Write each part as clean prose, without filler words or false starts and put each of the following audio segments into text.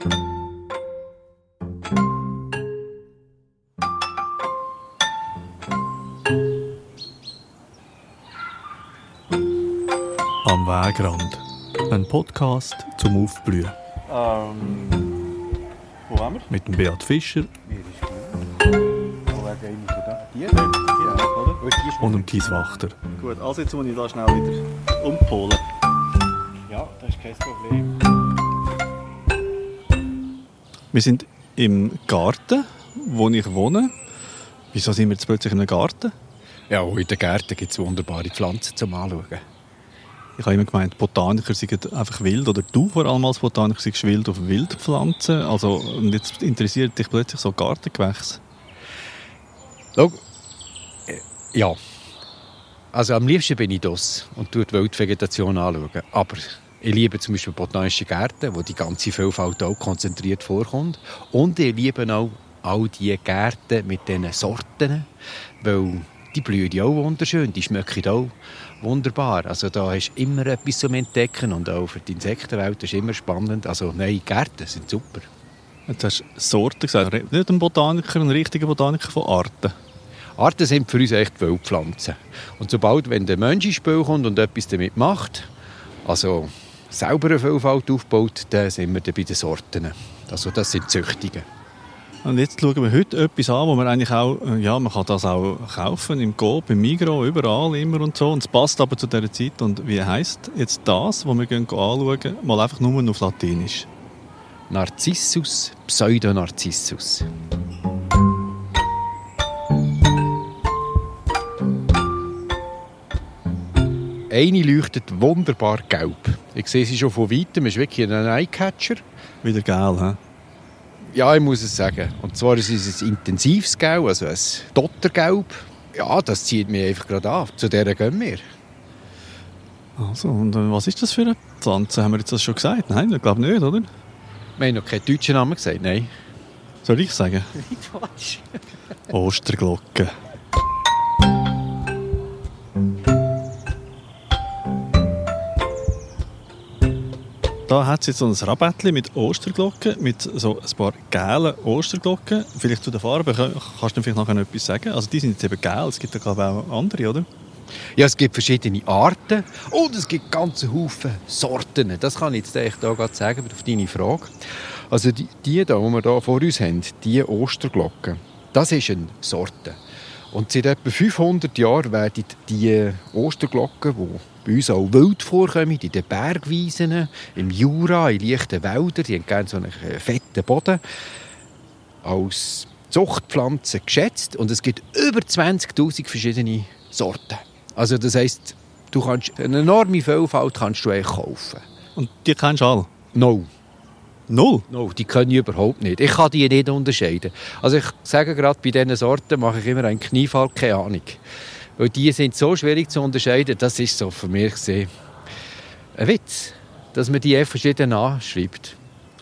Am Wegrand. Ein Podcast zum Aufblühen. Wo waren wir? Mit dem Beat Fischer. Mir ist gut. Wo wäre ich da? Die? Und dem Thies Wachter. Gut, also jetzt muss ich da schnell wieder umpolen. Ja, das ist kein Problem. Wir sind im Garten, wo ich wohne. Wieso sind wir jetzt plötzlich in einem Garten? Ja, in den Gärten gibt es wunderbare Pflanzen zum Anschauen. Ich habe immer gemeint, Botaniker sind einfach wild, oder du vor allem als Botaniker sind wild auf Wildpflanzen. Also, und jetzt interessiert dich plötzlich so Gartengewächse. Schau, ja. Also am liebsten bin ich das und schaue die Wildvegetation an. Aber ich liebe zum Beispiel botanische Gärten, wo die ganze Vielfalt auch konzentriert vorkommt. Und ich liebe auch all diese Gärten mit diesen Sorten, weil die blühen auch wunderschön, die schmecken auch wunderbar. Also da hast du immer etwas zum Entdecken und auch für die Insektenwelt ist immer spannend. Also nein, Gärten sind super. Jetzt hast du Sorten gesagt, nicht ein Botaniker, ein richtiger Botaniker von Arten. Arten sind für uns echt Wildpflanzen. Und sobald, wenn der Mensch ins Spiel kommt und etwas damit macht, also selber eine Vielfalt aufbaut, dann sind wir dann bei den Sorten. Also das sind Züchtungen. Und jetzt schauen wir heute etwas an, wo man eigentlich auch, ja, man kann das auch kaufen, im Coop, im Migros, überall immer und so. Und es passt aber zu dieser Zeit. Und wie heisst jetzt das, was wir anschauen, mal einfach nur auf Latinisch? Narcissus pseudonarcissus. Eine leuchtet wunderbar gelb. Ich sehe sie schon von weitem, ist wirklich ein Eyecatcher. Wieder gel, hä? Ja, ich muss es sagen. Und zwar ist es ein intensives Gelb, also ein Dottergelb. Ja, das zieht mich einfach gerade an. Zu dieser gehen wir. Also, und was ist das für eine Pflanze? Haben wir jetzt das schon gesagt? Nein, ich glaube nicht, oder? Wir haben noch keinen deutschen Namen gesagt, nein. Soll ich sagen? Nicht falsch. Osterglocke. Da hat es jetzt so ein Rabattchen mit Osterglocken, mit so ein paar gelben Osterglocken. Vielleicht zu den Farben kannst du vielleicht nachher noch etwas sagen. Also die sind jetzt eben gel, es gibt da glaube ich auch andere, oder? Ja, es gibt verschiedene Arten und es gibt ganze Haufen Sorten. Das kann ich jetzt echt da gerade sagen, auf deine Frage. Also die da, die wir da vor uns haben, die Osterglocken, das ist eine Sorte. Und seit etwa 500 Jahren werden die Osterglocken, die bei uns auch wild vorkommen, in den Bergwiesen, im Jura, in leichten Wäldern, die haben gerne so einen fetten Boden, als Zuchtpflanze geschätzt. Und es gibt über 20'000 verschiedene Sorten. Also das heisst, du kannst eine enorme Vielfalt kannst du kaufen. Und die kennst du alle? No. Null? No, die können ich überhaupt nicht. Ich kann die nicht unterscheiden. Also ich sage gerade, bei diesen Sorten mache ich immer einen Kniefall, keine Ahnung. Weil die sind so schwierig zu unterscheiden, das ist so für mich ein Witz, dass man die verschieden anschreibt.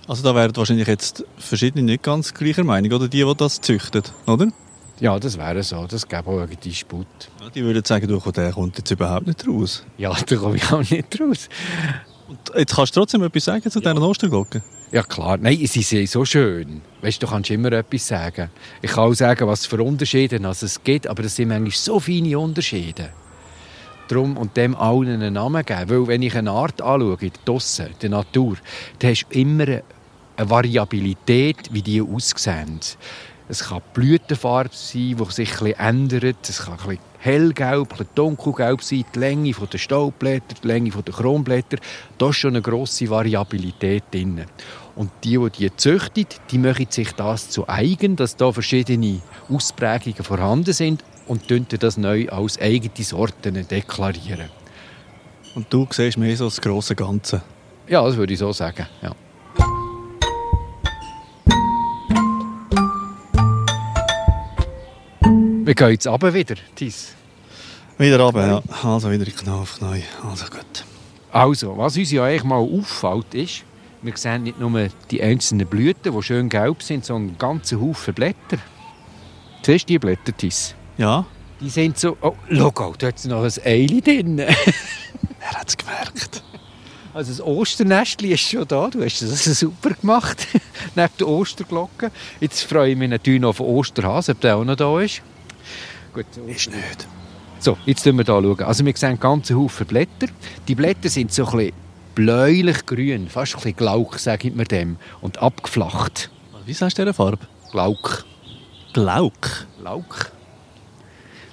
Also da wären wahrscheinlich jetzt verschiedene nicht ganz gleicher Meinung, oder die das züchten, oder? Ja, das wäre so. Das gäbe auch einen Disput. Ja, die würden sagen, der kommt jetzt überhaupt nicht raus. Ja, da komme ich auch nicht raus. Und jetzt kannst du trotzdem etwas sagen zu dieser Osterglocke? Ja klar, nein, sie sind so schön. Weißt, du kannst immer etwas sagen. Ich kann auch sagen, was für Unterschiede es gibt, aber das sind manchmal so feine Unterschiede. Darum und dem allen einen Namen geben. Weil wenn ich eine Art anschaue, draussen, die Natur, dann hast du immer eine Variabilität, wie die aussehen. Es kann Blütenfarbe sein, die sich etwas ändert. Es kann etwas hellgelb, etwas dunkelgelb sein. Die Länge der Staubblätter, die Länge der Kronblätter. Da ist schon eine grosse Variabilität drin. Und die züchten, die machen sich das zu eigen, dass da verschiedene Ausprägungen vorhanden sind und das neu als eigene Sorten deklarieren. Und du siehst mehr so das grosse Ganze? Ja, das würde ich so sagen, ja. Wir gehen jetzt runter wieder, Thies. Wieder runter, ja. Also wieder auf neu. Also gut. Also, was uns ja eigentlich mal auffällt, ist, wir sehen nicht nur die einzelnen Blüten, die schön gelb sind, sondern einen ganzen Haufen Blätter. Siehst du die Blätter, Thies? Ja. Die sind so... Oh, schau, da hat es noch ein Eili drin. Er hat es gemerkt. Also das Osternestli ist schon da, du hast das super gemacht, neben der Osterglocke. Jetzt freue ich mich natürlich noch auf den Osterhase, ob der auch noch da ist. Gut, ist nicht. So, jetzt schauen wir hier. Also wir sehen ganz Haufen Blätter. Die Blätter sind so ein bisschen bläulich-grün, fast ein bisschen Glauk, sagen wir dem, und abgeflacht. Wie sagst du diese Farbe? Glauk. Glauk? Glauk.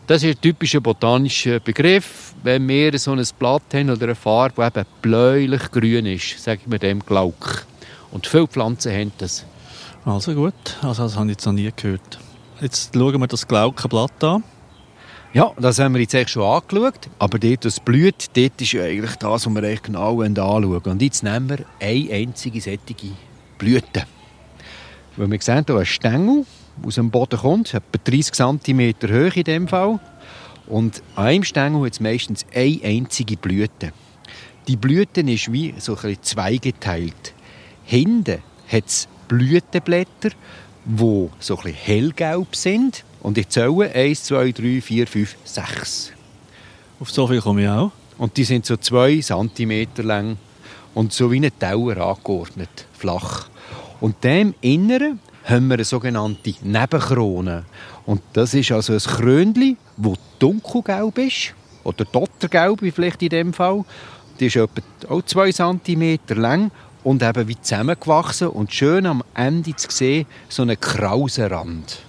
Das ist ein typischer botanischer Begriff. Wenn wir so ein Blatt haben oder eine Farbe, die eben bläulich-grün ist, sagen wir dem Glauk. Und viele Pflanzen haben das. Also gut, also das habe ich jetzt noch nie gehört. Jetzt schauen wir das Glaukenblatt an. Ja, das haben wir jetzt echt schon angeschaut. Aber dort, das blüht, dort ist ja eigentlich das, was wir echt genau anschauen wollen. Und jetzt nehmen wir eine einzige sättige Blüte. Weil wir sehen hier einen Stängel, der aus dem Boden kommt, etwa 30 cm hoch in diesem Fall. Und an einem Stängel hat es meistens eine einzige Blüte. Die Blüte ist wie so ein bisschen zweigeteilt. Hinten hat es Blütenblätter, die so ein bisschen hellgelb sind. Und ich zähle 1, 2, 3, 4, 5, 6. Auf so viel komme ich auch. Und die sind so 2 cm lang und so wie eine Tauer angeordnet, flach. Und dem Inneren haben wir eine sogenannte Nebenkrone. Und das ist also ein Krönchen, das dunkelgelb ist, oder dottergelb vielleicht in diesem Fall. Die ist etwa auch 2 cm lang und eben wie zusammengewachsen und schön am Ende zu sehen, so einen krausen Rand.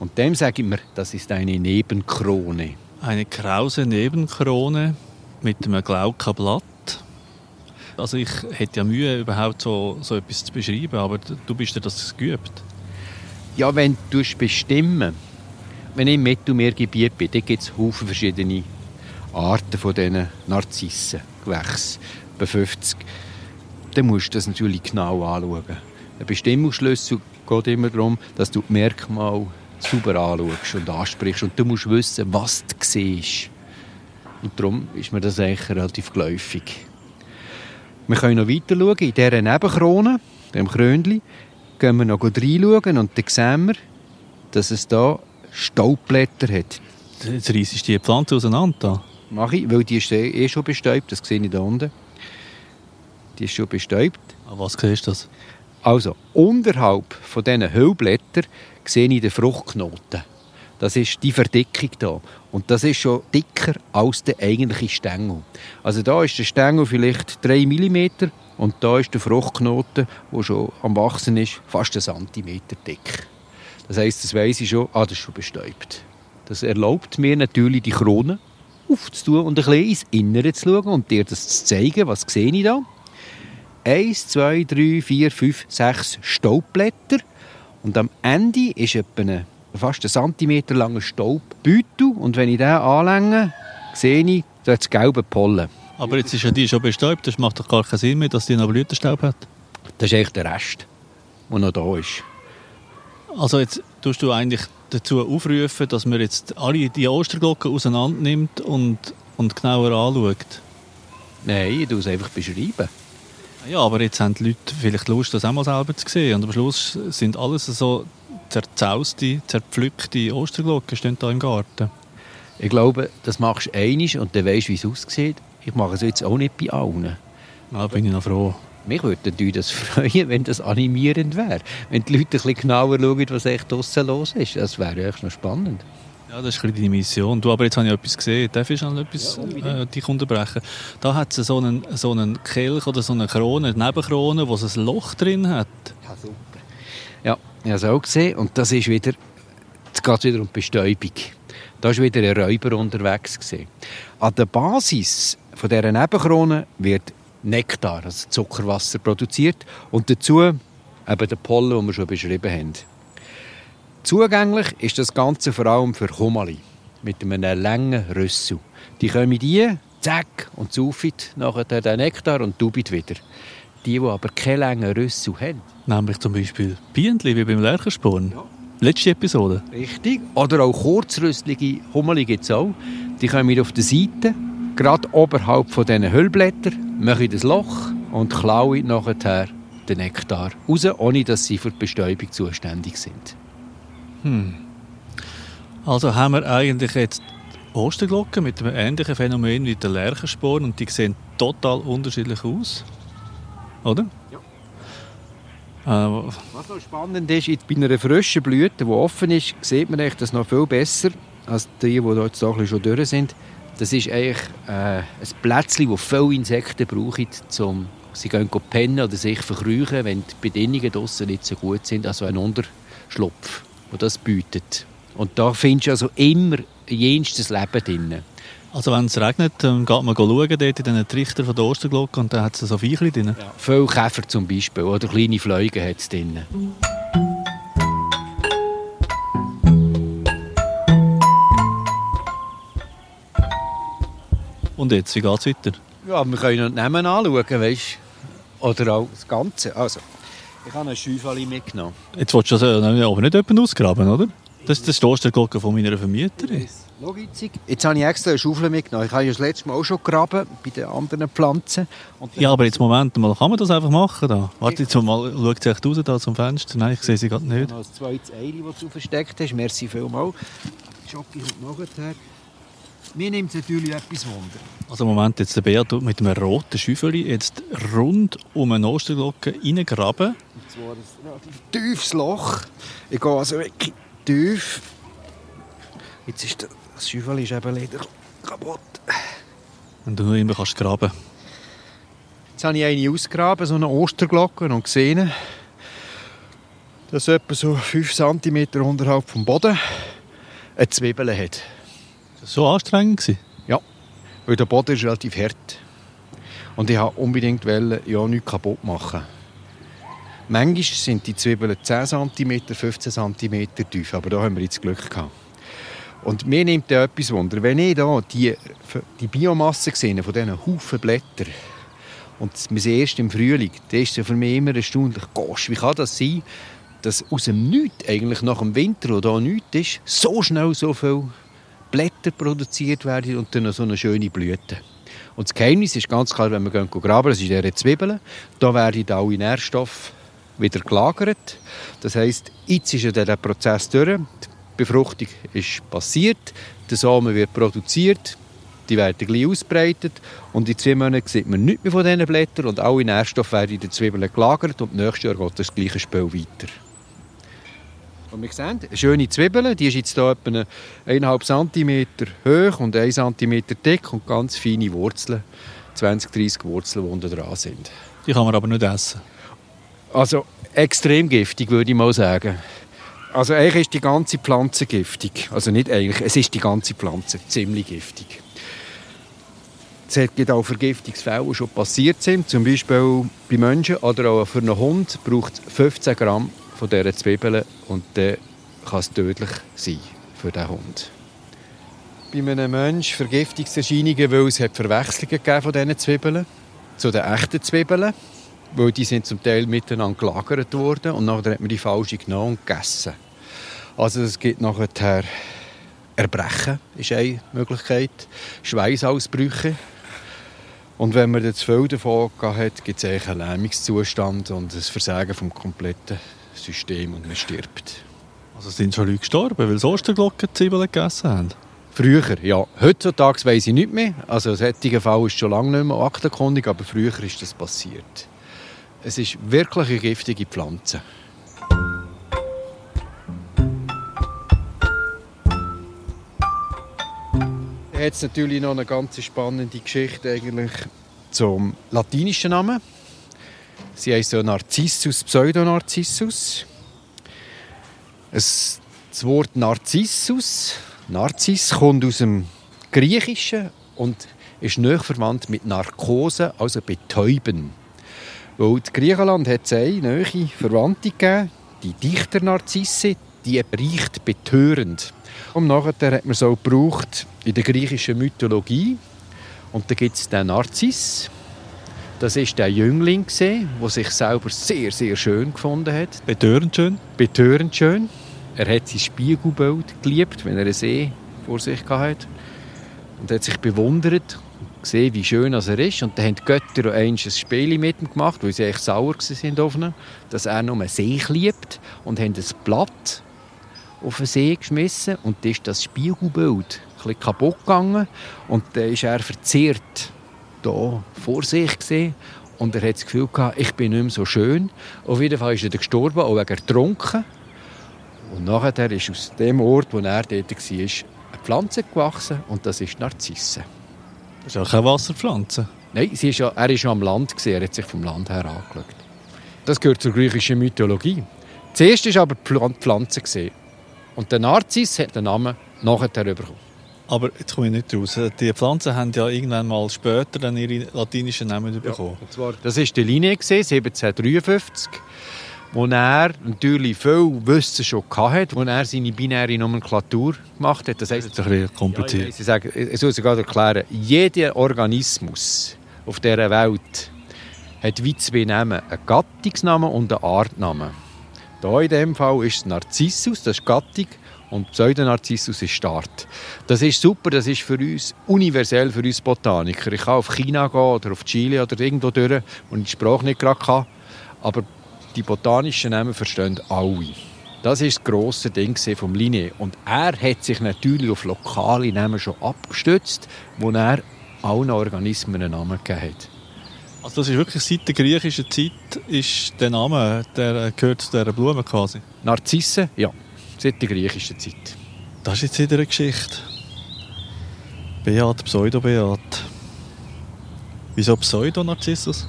Und dem sage ich mir, das ist eine Nebenkrone. Eine krause Nebenkrone mit einem Glaukenblatt. Also ich hätte ja Mühe, überhaupt so etwas zu beschreiben, aber du bist dir das geübt. Ja, wenn du bestimmen. Wenn ich im Mittelmeergebiet bin, dann gibt es viele verschiedene Arten von diesen Narzissengewächsen, bei 50. Dann musst du das natürlich genau anschauen. Ein Bestimmungsschlüssel geht immer darum, dass du die Merkmale sauber anschaust und ansprichst. Und du musst wissen, was du siehst. Und darum ist mir das eigentlich relativ geläufig. Wir können noch weiter schauen. In dieser Nebenkrone, dem Krönchen, gehen wir noch reinschauen. Und dann sehen wir, dass es hier Staubblätter hat. Jetzt reissest du die Pflanze auseinander. Mache ich, weil die ist eh schon bestäubt. Das sehe ich hier unten. Die ist schon bestäubt. Aber was siehst du das? Also, unterhalb von diesen Hüllblättern sehe ich den Fruchtknoten. Das ist die Verdickung hier. Und das ist schon dicker als der eigentliche Stängel. Also da ist der Stängel vielleicht 3 mm und da ist der Fruchtknoten, der schon am Wachsen ist, fast 1 cm dick. Das heisst, das weiss ich schon, das ist schon bestäubt. Das erlaubt mir natürlich, die Krone aufzutun und ein bisschen ins Innere zu schauen und dir das zu zeigen, was sehe ich da. 1, 2, 3, 4, 5, 6 Staubblätter. Und am Ende ist etwa ein fast 1 cm langer Staubbeutel. Und wenn ich den anlänge, sehe ich, da hat es gelbe Pollen. Aber jetzt ist ja die schon bestäubt. Das macht doch gar keinen Sinn mehr, dass die noch Blütenstaub hat. Das ist eigentlich der Rest, der noch da ist. Also jetzt tust du eigentlich dazu aufrufen, dass man jetzt alle die Osterglocken auseinander nimmt und genauer anschaut? Nein, ich tue es einfach beschreiben. Ja, aber jetzt haben die Leute vielleicht Lust, das auch mal selber zu sehen. Und am Schluss sind alles so zerzauste, zerpflückte Osterglocken stehen da im Garten. Ich glaube, das machst du einmal und dann weisst du, wie es aussieht. Ich mache es jetzt auch nicht bei allen. Ja, bin ich noch froh. Mich würde das freuen, wenn das animierend wäre. Wenn die Leute ein bisschen genauer schauen, was echt draussen los ist. Das wäre echt noch spannend. Ja, das ist ein bisschen deine Mission. Du, aber jetzt habe ich etwas gesehen. Darf ich noch etwas dich unterbrechen? Da hat es so einen Kelch oder so eine Krone, eine Nebenkrone, wo es ein Loch drin hat. Ja, super. Ja, ich habe es auch gesehen. Und das ist wieder, jetzt geht es wieder um die Bestäubung. Da war wieder ein Räuber unterwegs gewesen. An der Basis von dieser Nebenkrone wird Nektar, also Zuckerwasser, produziert. Und dazu eben den Pollen, den wir schon beschrieben haben. Zugänglich ist das Ganze vor allem für Hummerli mit einem langen Rüssel. Die kommen hier, zack, und saufen nachher den Nektar und tauben wieder. Die aber keinen langen Rüssel haben. Nämlich zum Beispiel Bienenli, wie beim Lerchensporn. Ja. Letzte Episode. Richtig. Oder auch kurzrüsselige Hummerli gibt es auch. Die kommen auf der Seite, gerade oberhalb von diesen Hüllblättern, machen das Loch und klauen nachher den Nektar raus, ohne dass sie für die Bestäubung zuständig sind. Also haben wir eigentlich jetzt Osterglocke mit einem ähnlichen Phänomen wie der Lerchensporn, und die sehen total unterschiedlich aus, oder? Ja. Was noch spannend ist, bei einer frischen Blüte, die offen ist, sieht man eigentlich das noch viel besser als die, die jetzt hier schon durch sind. Das ist eigentlich ein Plätzchen, das viele Insekten brauchen, um sie gehen pennen oder sich verkrüchen, wenn die Bedingungen draussen nicht so gut sind. Also ein Unterschlupf, der das bietet. Und da findest du also immer jenstes Leben drin. Also wenn es regnet, dann geht man schauen, dort in diesen Trichter von der Osterglocke, und dann hat es so Viecher drin. Ja. Viele Käfer zum Beispiel oder kleine Fliegen hat es drin. Und jetzt, wie geht es weiter? Ja, wir können uns nebenan anschauen, weißt du? Oder auch das Ganze. Also, ich habe eine Schäufeli mitgenommen. Jetzt willst du aber nicht jemanden ausgraben, oder? Das ist die Osterglocke von meiner Vermieterin. Logitzig. Jetzt habe ich extra eine Schaufel mitgenommen. Ich habe ja das letzte Mal auch schon gegraben, bei den anderen Pflanzen. Ja, aber jetzt Moment mal, kann man das einfach machen? Da? Warte, jetzt mal, schaut sie echt raus da zum Fenster? Nein, ich sehe sie gerade nicht. Das zweite Ei, das du versteckt hast, merci vielmals. Schocki kommt nachher. Mir nimmt es natürlich etwas Wunder. Also Moment, jetzt der Beat tut mit einem roten Schäufel jetzt rund um eine Osterglocke reingraben. Und zwar ein relativ tiefes Loch. Ich gehe also wirklich tief. Jetzt ist das Schäufel ist eben leider kaputt. Und du nur immer kannst graben. Jetzt habe ich eine ausgegraben, so eine Osterglocke, und gesehen, dass etwa so 5 cm unterhalb vom Boden eine Zwiebel hat. So anstrengend war? Ja, weil der Boden ist relativ hart. Und ich wollte unbedingt ja nichts kaputt machen. Manchmal sind die Zwiebeln 10 cm, 15 cm tief, aber da haben wir jetzt Glück gehabt. Und mir nimmt da etwas Wunder. Wenn ich da die Biomasse sehe von diesen Haufen Blätter, und wir sehen erst im Frühling, dann ist es für mich immer erstaunlich, gosh, wie kann das sein, dass aus dem Nichts, eigentlich nach dem Winter, wo da nichts ist, so schnell so viel Blätter produziert werden und dann so eine schöne Blüte. Und das Geheimnis ist ganz klar, wenn wir graben, das ist diese Zwiebeln. Da werden alle Nährstoffe wieder gelagert. Das heisst, jetzt ist der Prozess durch. Die Befruchtung ist passiert, der Samen wird produziert, die werden gleich ausbreitet, und in 2 Monaten sieht man nichts mehr von diesen Blättern, und alle Nährstoffe werden in den Zwiebeln gelagert, und nächstes Jahr geht das gleiche Spiel weiter. Und wir sehen, eine schöne Zwiebel, die ist jetzt hier etwa 1,5 cm hoch und 1 cm dick und ganz feine Wurzeln, 20-30 Wurzeln, die unten dran sind. Die kann man aber nicht essen? Also extrem giftig, würde ich mal sagen. Also eigentlich ist die ganze Pflanze giftig. Also nicht eigentlich, es ist die ganze Pflanze ziemlich giftig. Es gibt auch Vergiftungsfälle, die schon passiert sind, zum Beispiel bei Menschen oder auch für einen Hund braucht es 15 Gramm von dieser Zwiebeln, und dann kann es tödlich sein für den Hund. Bei einem Menschen Vergiftungserscheinungen, weil es Verwechslungen von diesen Zwiebeln zu den echten Zwiebeln, weil die sind zum Teil miteinander gelagert worden, und nachher hat man die falsche genommen und gegessen. Also es gibt nachher Erbrechen, ist eine Möglichkeit, Schweißausbrüche. Und wenn man dann zu viel davon hat, gibt es eigentlich einen Lähmungszustand und ein Versagen vom kompletten System, und man stirbt. Also sind schon Leute gestorben, weil sie Osterglockenzwiebeln gegessen haben? Früher, ja. Heutzutage weiss ich nicht mehr. Also ein solcher Fall ist schon lange nicht mehr aktenkundig, aber früher ist das passiert. Es ist wirklich eine giftige Pflanze. Jetzt natürlich noch eine ganz spannende Geschichte eigentlich zum latinischen Namen. Sie heisst so Narcissus pseudonarcissus. Das Wort Narcissus, Narziss, kommt aus dem Griechischen und ist nahe verwandt mit Narkose, also Betäuben. Weil in Griechenland hat es eine nahe Verwandte gegeben, die Dichter-Narzisse, die riecht betörend. Und nachher hat man so gebraucht in der griechischen Mythologie. Und da gibt es den Narziss. Das war der Jüngling, der sich selber sehr, sehr schön gefunden hat. Betörend schön? Betörend schön. Er hat sein Spiegelbild geliebt, wenn er einen See vor sich hatte. Und hat sich bewundert und gesehen, wie schön er ist. Und dann haben die Götter ein Spiel mit ihm gemacht, weil sie echt sauer waren auf ihn, dass er nur einen See liebt. Und haben ein Blatt auf den See geschmissen, und das ist das Spiegelbild bisschen kaputt gegangen. Und dann war er verzehrt hier vor sich. Und er hatte das Gefühl, ich bin nicht mehr so schön. Auf jeden Fall ist er gestorben, auch wegen ertrunken. Und nachher ist aus dem Ort, wo er dort war, eine Pflanze gewachsen. Und das ist Narzisse. Das ist auch keine Wasserpflanze? Nein, sie ist ja, er war schon am Land. Er hat sich vom Land her angeschaut. Das gehört zur griechischen Mythologie. Zuerst war aber die Pflanze. Und der Narziss hat den Namen nachher bekommen. Aber jetzt komme ich nicht raus. Die Pflanzen haben ja irgendwann mal später dann ihre latinischen Namen bekommen. Ja, zwar, das war die Linné 1753, wo er natürlich viel Wissen schon hatte, wo er seine binäre Nomenklatur gemacht hat. Das heisst, das ist ein bisschen kompliziert. Ja, ich sage, es muss ich gerade erklären. Jeder Organismus auf dieser Welt hat wie zwei Namen, einen Gattungsnamen und einen Artnamen. Hier in diesem Fall ist es Narcissus, das ist Gattung, und Pseudonarcissus ist Start. Das ist super, das ist für uns universell, für uns Botaniker. Ich kann auf China gehen oder auf Chile oder irgendwo durch, wo ich die Sprache nicht gerade kann. Aber die botanischen Namen verstehen alle. Das war das grosse Ding vom Linné. Und er hat sich natürlich auf lokale Namen schon abgestützt, wo er allen Organismen einen Namen gegeben hat. Also das ist wirklich seit der griechischen Zeit ist der Name, der gehört zu dieser Blume quasi? Narzisse, ja. Seit der griechischen Zeit. Das ist jetzt wieder eine Geschichte. Beat, Pseudo-Beat. Wieso Pseudo-Narzissus?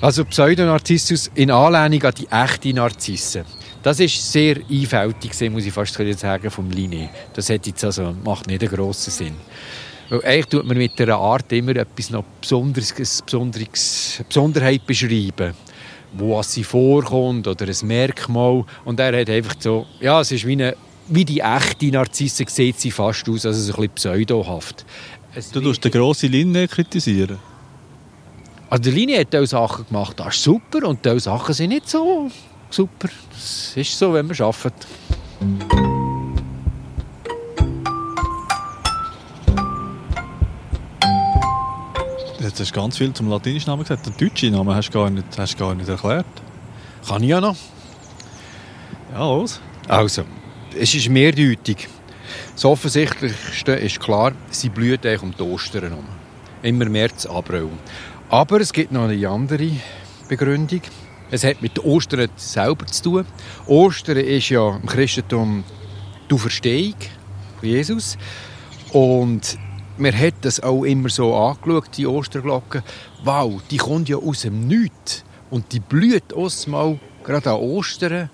Also Pseudo-Narzissus in Anlehnung an die echte Narzisse. Das ist sehr einfältig, muss ich fast sagen, vom Linné. Das hat jetzt also, macht nicht einen grossen Sinn. Weil eigentlich tut man mit dieser Art immer etwas noch Besonderes, Besonderheit beschreiben, wo sie vorkommt oder ein Merkmal. Und er hat einfach so, ja, es ist wie die echte Narzisse, sieht sie fast aus, also so ein bisschen pseudohaft. Du tust den grossen Linné kritisieren? Also der Linné hat diese Sachen gemacht, das ist super, und diese Sachen sind nicht so super. Das ist so, wenn man arbeitet. Jetzt hast du ganz viel zum latinischen Namen gesagt. Den deutschen Namen hast du gar nicht erklärt. Kann ich ja noch. Ja, los. Also, es ist mehrdeutig. Das Offensichtlichste ist klar, sie blüht eigentlich um die Ostern herum. Immer März, April. Aber es gibt noch eine andere Begründung. Es hat mit Ostern selber zu tun. Ostern ist ja im Christentum die Auferstehung von Jesus. Und man hat das auch immer so angeschaut, die Osterglocke. Wow, die kommt ja aus dem Nichts. Und die blüht uns mal gerade an Ostern.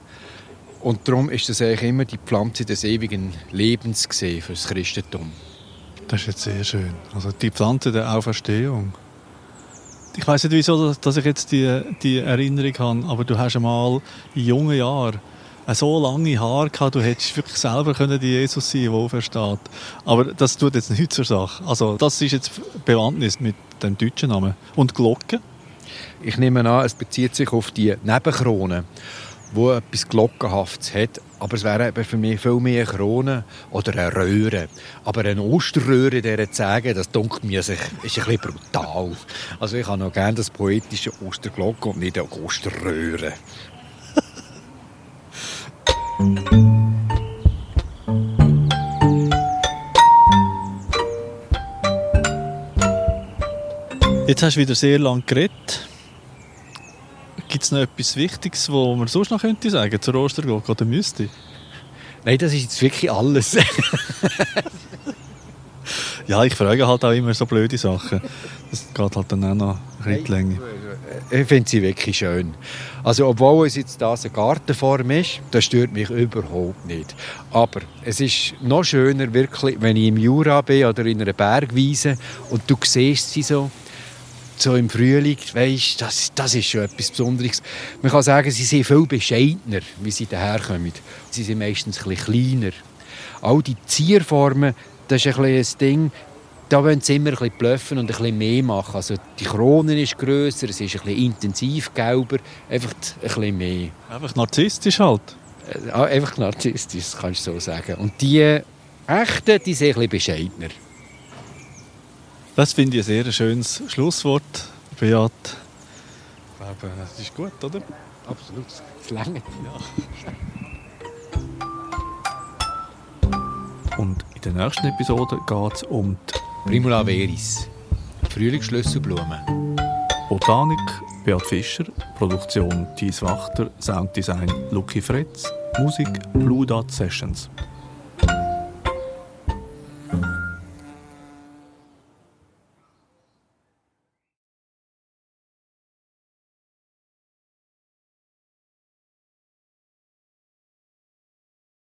Und darum ist das eigentlich immer die Pflanze des ewigen Lebens gesehen für das Christentum. Das ist jetzt sehr schön. Also die Pflanze der Auferstehung. Ich weiss nicht, wieso dass ich jetzt die Erinnerung habe, aber du hast einmal in jungen Jahren so lange Haare gehabt, du hättest wirklich selber die Jesus sein können, der aufersteht. Aber das tut jetzt nichts zur Sache. Also das ist jetzt Bewandtnis mit dem deutschen Namen. Und Glocke? Ich nehme an, es bezieht sich auf die Nebenkrone, die etwas Glockenhaftes hat. Aber es wäre für mich viel mehr eine Krone oder eine Röhre. Aber eine Osterröhre, der zu sagen, das dunkelt mir sich, ist ein bisschen brutal. Also ich habe noch gerne das poetische Osterglocke und nicht eine Osterröhre. Jetzt hast du wieder sehr lange geredet. Gibt es noch etwas Wichtiges, was man sonst noch könnte sagen zur Osterglocke oder müsste? Nein, das ist jetzt wirklich alles. Ja, ich frage halt auch immer so blöde Sachen. Das geht halt dann auch noch eine Länger. Ich finde sie wirklich schön. Also, obwohl es jetzt das eine Gartenform ist, das stört mich überhaupt nicht. Aber es ist noch schöner, wirklich, wenn ich im Jura bin oder in einer Bergwiese und du siehst sie so im Frühling, weißt, das ist schon etwas Besonderes. Man kann sagen, sie sind viel bescheidener, wie sie daherkommen. Sie sind meistens ein bisschen kleiner. All die Zierformen, das ist ein bisschen ein Ding, da wollen sie immer ein bisschen bluffen und ein bisschen mehr machen. Also die Krone ist grösser, es ist ein bisschen intensiv gelber, einfach ein bisschen mehr. Einfach narzisstisch halt? Einfach narzisstisch, kannst du so sagen. Und die echten, die sind ein bisschen bescheidener. Das finde ich ein sehr schönes Schlusswort, Beat. Ich glaube, das ist gut, oder? Absolut, es reicht. Ja. Und der nächsten Episode geht es um die Primula Veris, Frühlingsschlüsselblumen. Botanik Beat Fischer, Produktion Thies Wachter, Sounddesign Luki Fretz, Musik Blue Dot Sessions.